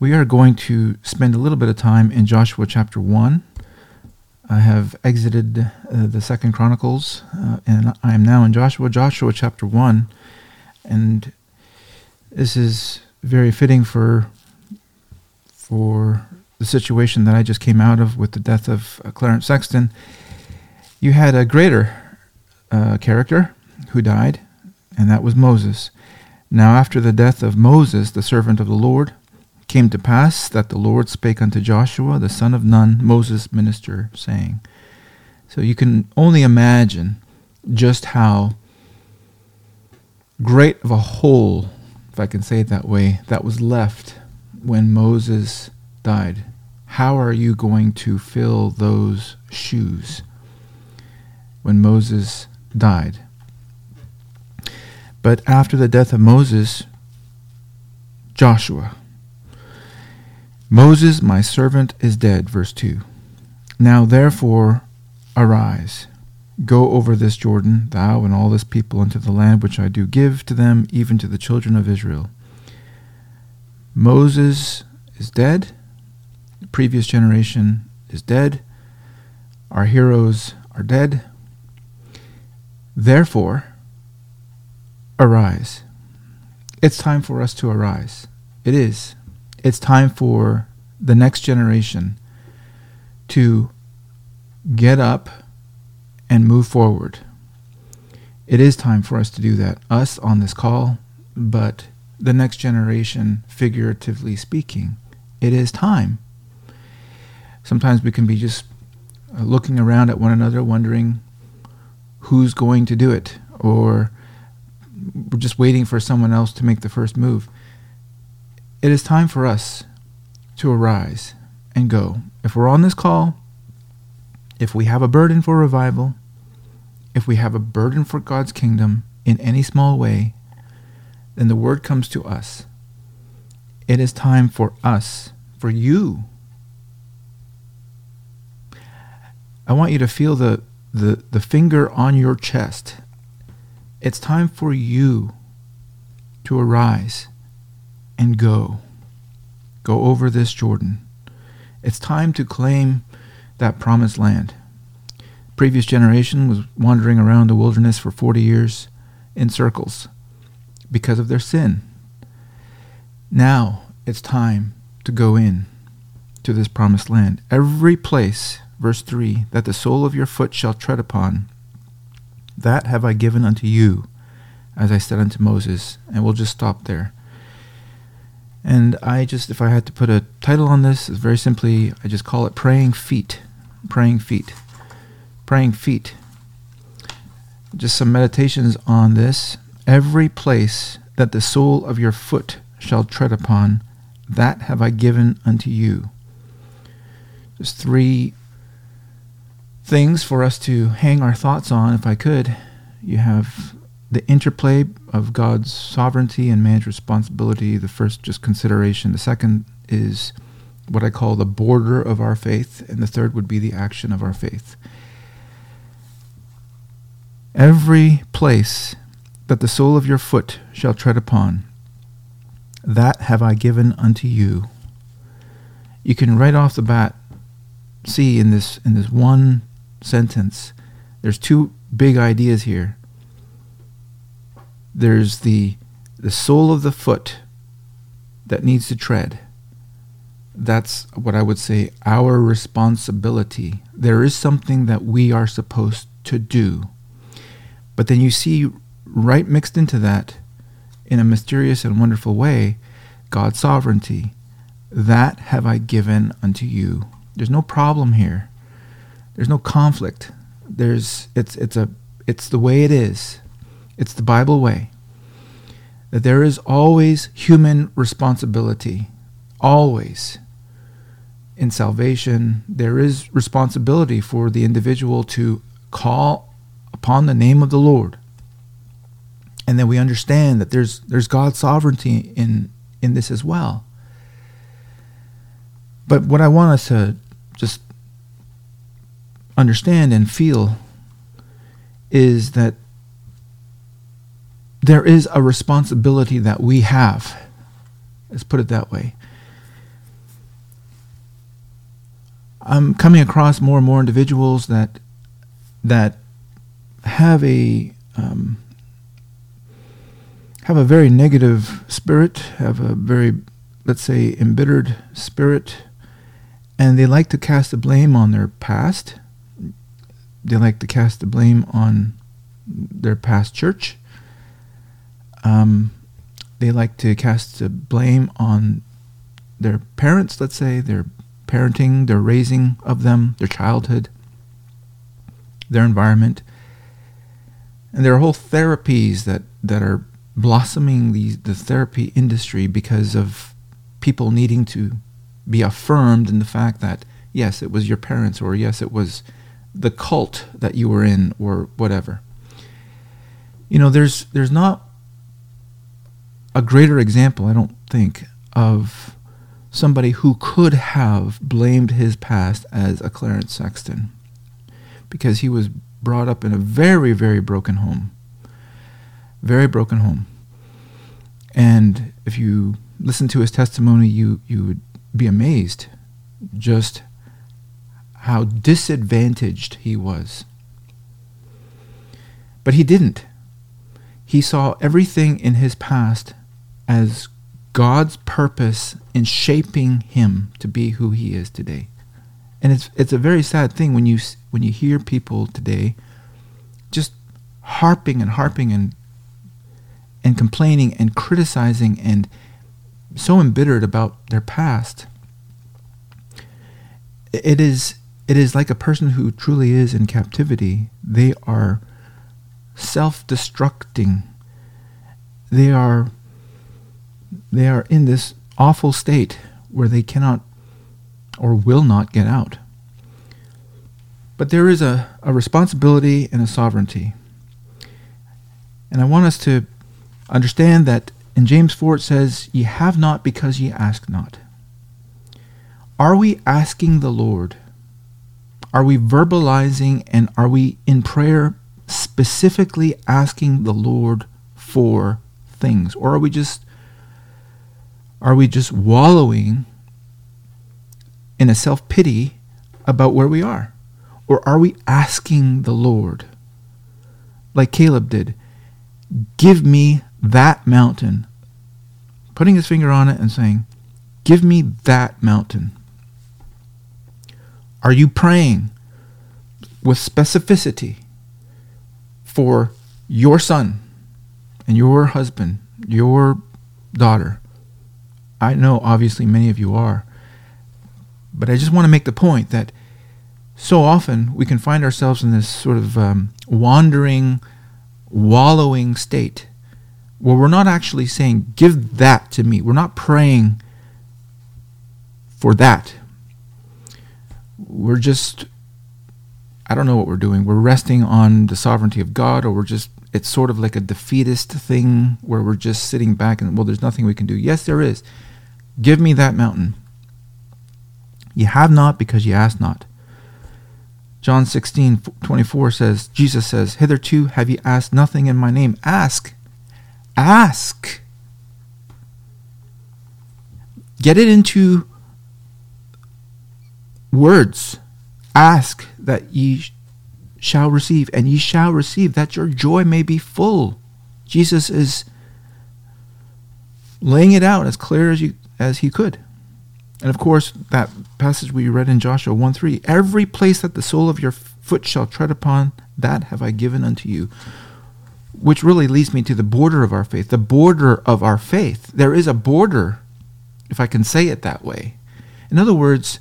We are going to spend a little bit of time in Joshua chapter 1. I have exited the Second Chronicles, and I am now in Joshua chapter 1. And this is very fitting for the situation that I just came out of with the death of Clarence Sexton. You had a greater character who died, and that was Moses. Now after the death of Moses, the servant of the Lord, came to pass that the Lord spake unto Joshua, the son of Nun, Moses' minister, saying. So you can only imagine just how great of a hole, if I can say it that way, that was left when Moses died. How are you going to fill those shoes when Moses died? But after the death of Moses, Joshua. Moses, my servant, is dead, verse 2. Now therefore arise, go over this Jordan, thou and all this people, unto the land which I do give to them, even to the children of Israel. Moses is dead, the previous generation is dead, our heroes are dead. Therefore arise. It's time for us to arise. It is. It's time for the next generation to get up and move forward. It is time for us to do that, us on this call, but the next generation, figuratively speaking, it is time. Sometimes we can be just looking around at one another, wondering who's going to do it, or we're just waiting for someone else to make the first move. It is time for us to arise and go. If we're on this call, if we have a burden for revival, if we have a burden for God's kingdom in any small way, then the word comes to us. It is time for us, for you. I want you to feel the finger on your chest. It's time for you to arise and go. Go over this Jordan. It's time to claim that promised land. Previous generation was wandering around the wilderness for 40 years in circles because of their sin. Now it's time to go in to this promised land. Every place, verse 3, that the sole of your foot shall tread upon, that have I given unto you, as I said unto Moses. And we'll just stop there. And if I had to put a title on this, it's very simply, I just call it Praying Feet. Just some meditations on this. Every place that the sole of your foot shall tread upon, that have I given unto you. Just three things for us to hang our thoughts on, if I could. You have the interplay of God's sovereignty and man's responsibility, the first just consideration. The second is what I call the border of our faith, and the third would be the action of our faith. Every place that the sole of your foot shall tread upon, that have I given unto you. You can right off the bat see in this one sentence, there's two big ideas here. There's the sole of the foot that needs to tread. That's what I would say our responsibility. There is something that we are supposed to do. But then you see right mixed into that, in a mysterious and wonderful way, God's sovereignty. That have I given unto you. There's no problem here. There's no conflict. It's the way it is. It's the Bible way, that there is always human responsibility, always. In salvation, there is responsibility for the individual to call upon the name of the Lord. And then we understand that there's God's sovereignty in this as well. But what I want us to just understand and feel is that there is a responsibility that we have. Let's put it that way. I'm coming across more and more individuals that have a very negative spirit, have a very, let's say, embittered spirit, and they like to cast the blame on their past. They like to cast the blame on their past church. They like to cast the blame on their parents, let's say, their parenting, their raising of them, their childhood, their environment. And there are whole therapies that are blossoming, the therapy industry, because of people needing to be affirmed in the fact that, yes, it was your parents, or yes, it was the cult that you were in, or whatever. You know, there's not a greater example, I don't think, of somebody who could have blamed his past as a Clarence Sexton, because he was brought up in a very, very broken home. Very broken home. And if you listen to his testimony, you would be amazed just how disadvantaged he was. But he didn't. He saw everything in his past as God's purpose in shaping him to be who he is today. And it's a very sad thing when you hear people today just harping and complaining and criticizing and so embittered about their past. It is like a person who truly is in captivity. They are self-destructing. They are in this awful state where they cannot or will not get out. But there is a responsibility and a sovereignty. And I want us to understand that in James 4 it says, "Ye have not because ye ask not." Are we asking the Lord? Are we verbalizing, and are we in prayer specifically asking the Lord for things? Or are we just wallowing in a self-pity about where we are? Or are we asking the Lord, like Caleb did, give me that mountain, putting his finger on it and saying, give me that mountain. Are you praying with specificity for your son and your husband, your daughter? I know obviously many of you are, but I just want to make the point that so often we can find ourselves in this sort of wandering, wallowing state where we're not actually saying, give that to me. We're not praying for that. We're just, I don't know what we're doing. We're resting on the sovereignty of God, or it's sort of like a defeatist thing where we're just sitting back and, well, there's nothing we can do. Yes, there is. Give me that mountain. You have not because you ask not. John 16:24 says, Jesus says, "Hitherto have ye asked nothing in my name." Ask. Ask. Get it into words. Ask that ye shall receive, and ye shall receive, that your joy may be full. Jesus is laying it out as clear as he could. And of course, that passage we read in Joshua 1:3, every place that the sole of your foot shall tread upon, that have I given unto you. Which really leads me to the border of our faith. The border of our faith. There is a border, if I can say it that way. In other words,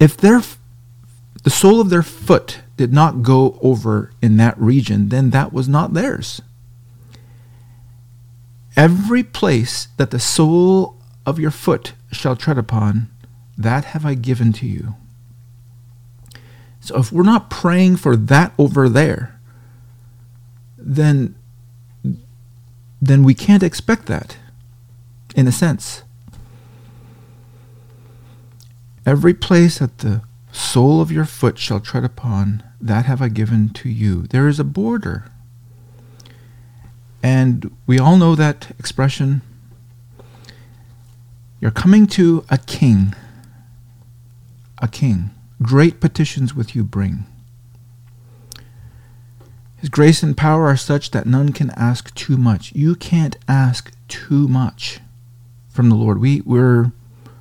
if the sole of their foot did not go over in that region, then that was not theirs. Every place that the sole of your foot shall tread upon, that have I given to you. So if we're not praying for that over there, then we can't expect that, in a sense. Every place that the sole of your foot shall tread upon, that have I given to you. There is a border. And we all know that expression. You're coming to a king. a king. Great petitions with you bring. His grace and power are such that none can ask too much. You can't ask too much from the Lord. We're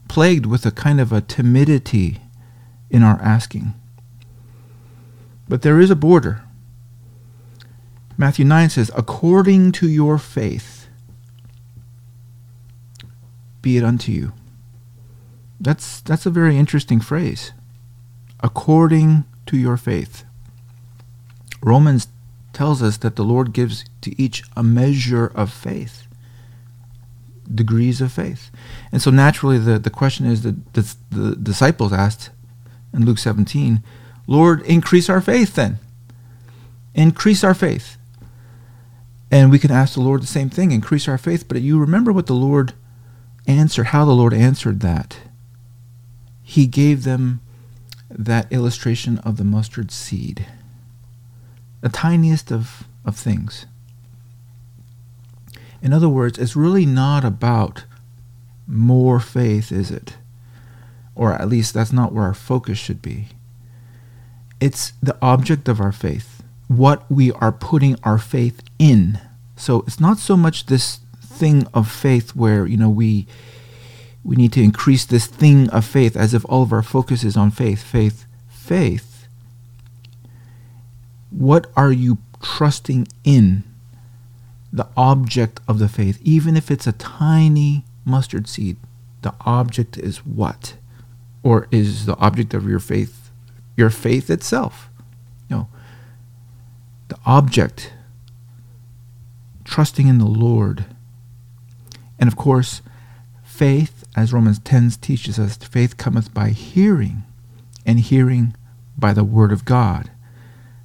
plagued with a kind of a timidity in our asking. But there is a border. Matthew 9 says, according to your faith, be it unto you. That's a very interesting phrase. According to your faith. Romans tells us that the Lord gives to each a measure of faith, degrees of faith. And so naturally the question is that the disciples asked in Luke 17, Lord, increase our faith then. Increase our faith. And we can ask the Lord the same thing, increase our faith. But you remember what the Lord answered, how the Lord answered that. He gave them that illustration of the mustard seed, the tiniest of things. In other words, it's really not about more faith, is it? Or at least that's not where our focus should be. It's the object of our faith, what we are putting our faith in. So it's not so much this thing of faith where, we need to increase this thing of faith as if all of our focus is on faith. What are you trusting in? The object of the faith, even if it's a tiny mustard seed, the object is what? Or is the object of your faith itself? No. The object, trusting in the Lord. And of course, faith, as Romans 10 teaches us, faith cometh by hearing, and hearing by the word of God.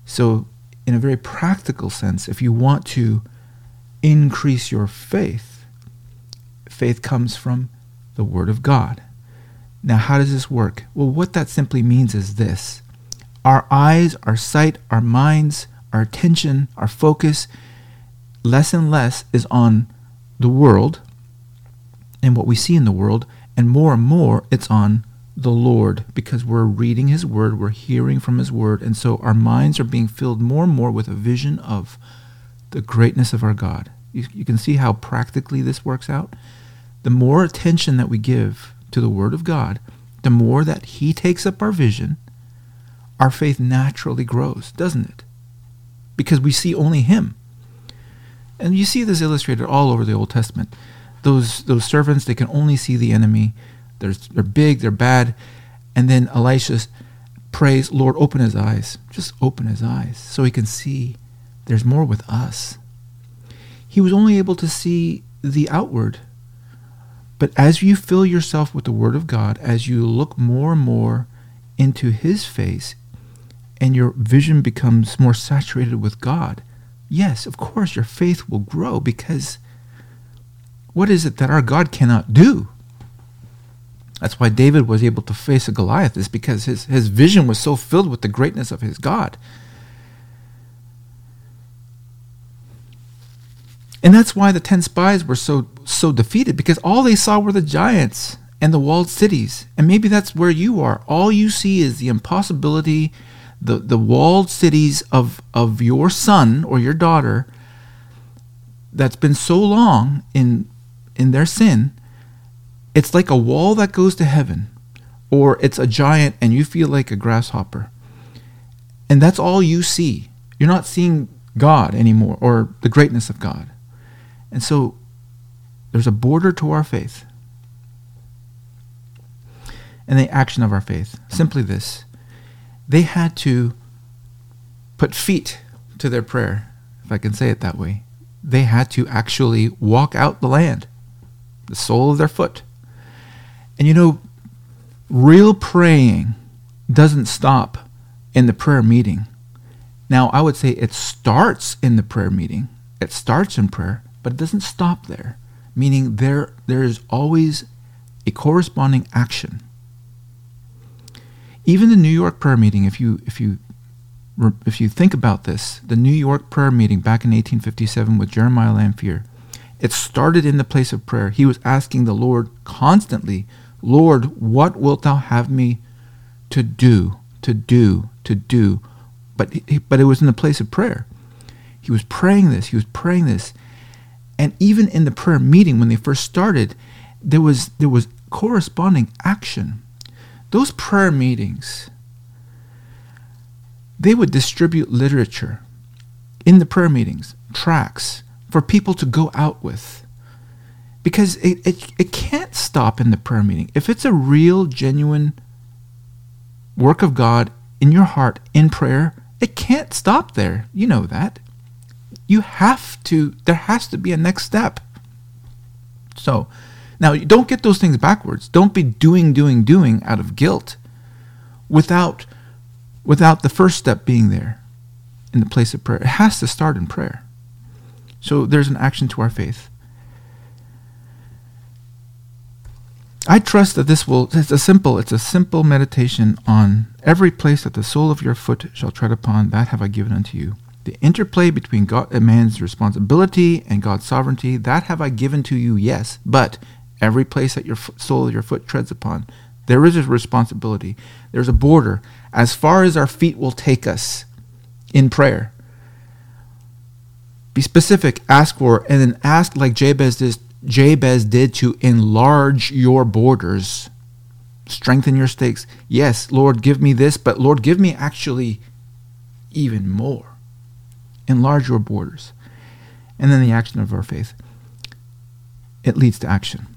So, in a very practical sense, if you want to increase your faith, faith comes from the word of God. Now, how does this work? Well, what that simply means is this. Our eyes, our sight, our minds, our attention, our focus, less and less is on the world and what we see in the world, and more it's on the Lord, because we're reading His Word, we're hearing from His Word, and so our minds are being filled more and more with a vision of the greatness of our God. You can see how practically this works out. The more attention that we give to the Word of God, the more that He takes up our vision, our faith naturally grows, doesn't it? Because we see only Him. And you see this illustrated all over the Old Testament. Those servants, they can only see the enemy. They're big, they're bad. And then Elisha prays, Lord, open his eyes. Just open his eyes so he can see there's more with us. He was only able to see the outward. But as you fill yourself with the Word of God, as you look more and more into His face, and your vision becomes more saturated with God, yes, of course, your faith will grow, because what is it that our God cannot do? That's why David was able to face a Goliath, is because his vision was so filled with the greatness of his God. And that's why the 10 spies were so defeated, because all they saw were the giants and the walled cities. And maybe that's where you are. All you see is the impossibility, the walled cities of your son or your daughter that's been so long in their sin. It's like a wall that goes to heaven, or it's a giant and you feel like a grasshopper. And that's all you see. You're not seeing God anymore, or the greatness of God. And so there's a border to our faith and the action of our faith. Simply this: they had to put feet to their prayer, if I can say it that way. They had to actually walk out the land, the sole of their foot. And real praying doesn't stop in the prayer meeting. Now, I would say it starts in the prayer meeting. It starts in prayer, but it doesn't stop there, meaning there is always a corresponding action. Even the New York prayer meeting, if you think about this, the New York prayer meeting back in 1857 with Jeremiah Lamphere, it started in the place of prayer. He was asking the Lord constantly, Lord, what wilt thou have me to do. But it was in the place of prayer. He was praying this. And even in the prayer meeting, when they first started, there was corresponding action. Those prayer meetings, they would distribute literature in the prayer meetings, tracts for people to go out with. Because it can't stop in the prayer meeting. If it's a real, genuine work of God in your heart, in prayer, it can't stop there. You know that. There has to be a next step. So, now don't get those things backwards. Don't be doing out of guilt without the first step being there in the place of prayer. It has to start in prayer. So there's an action to our faith. I trust that it's a simple meditation on every place that the sole of your foot shall tread upon, that have I given unto you. The interplay between God and man's responsibility and God's sovereignty, that have I given to you, yes, but every place that your sole of your foot treads upon, there is a responsibility. There's a border as far as our feet will take us in prayer. Be specific, ask for, and then ask like Jabez did to enlarge your borders, strengthen your stakes. Yes, Lord, give me this, but Lord, give me actually even more. Enlarge your borders. And then the action of our faith. It leads to action.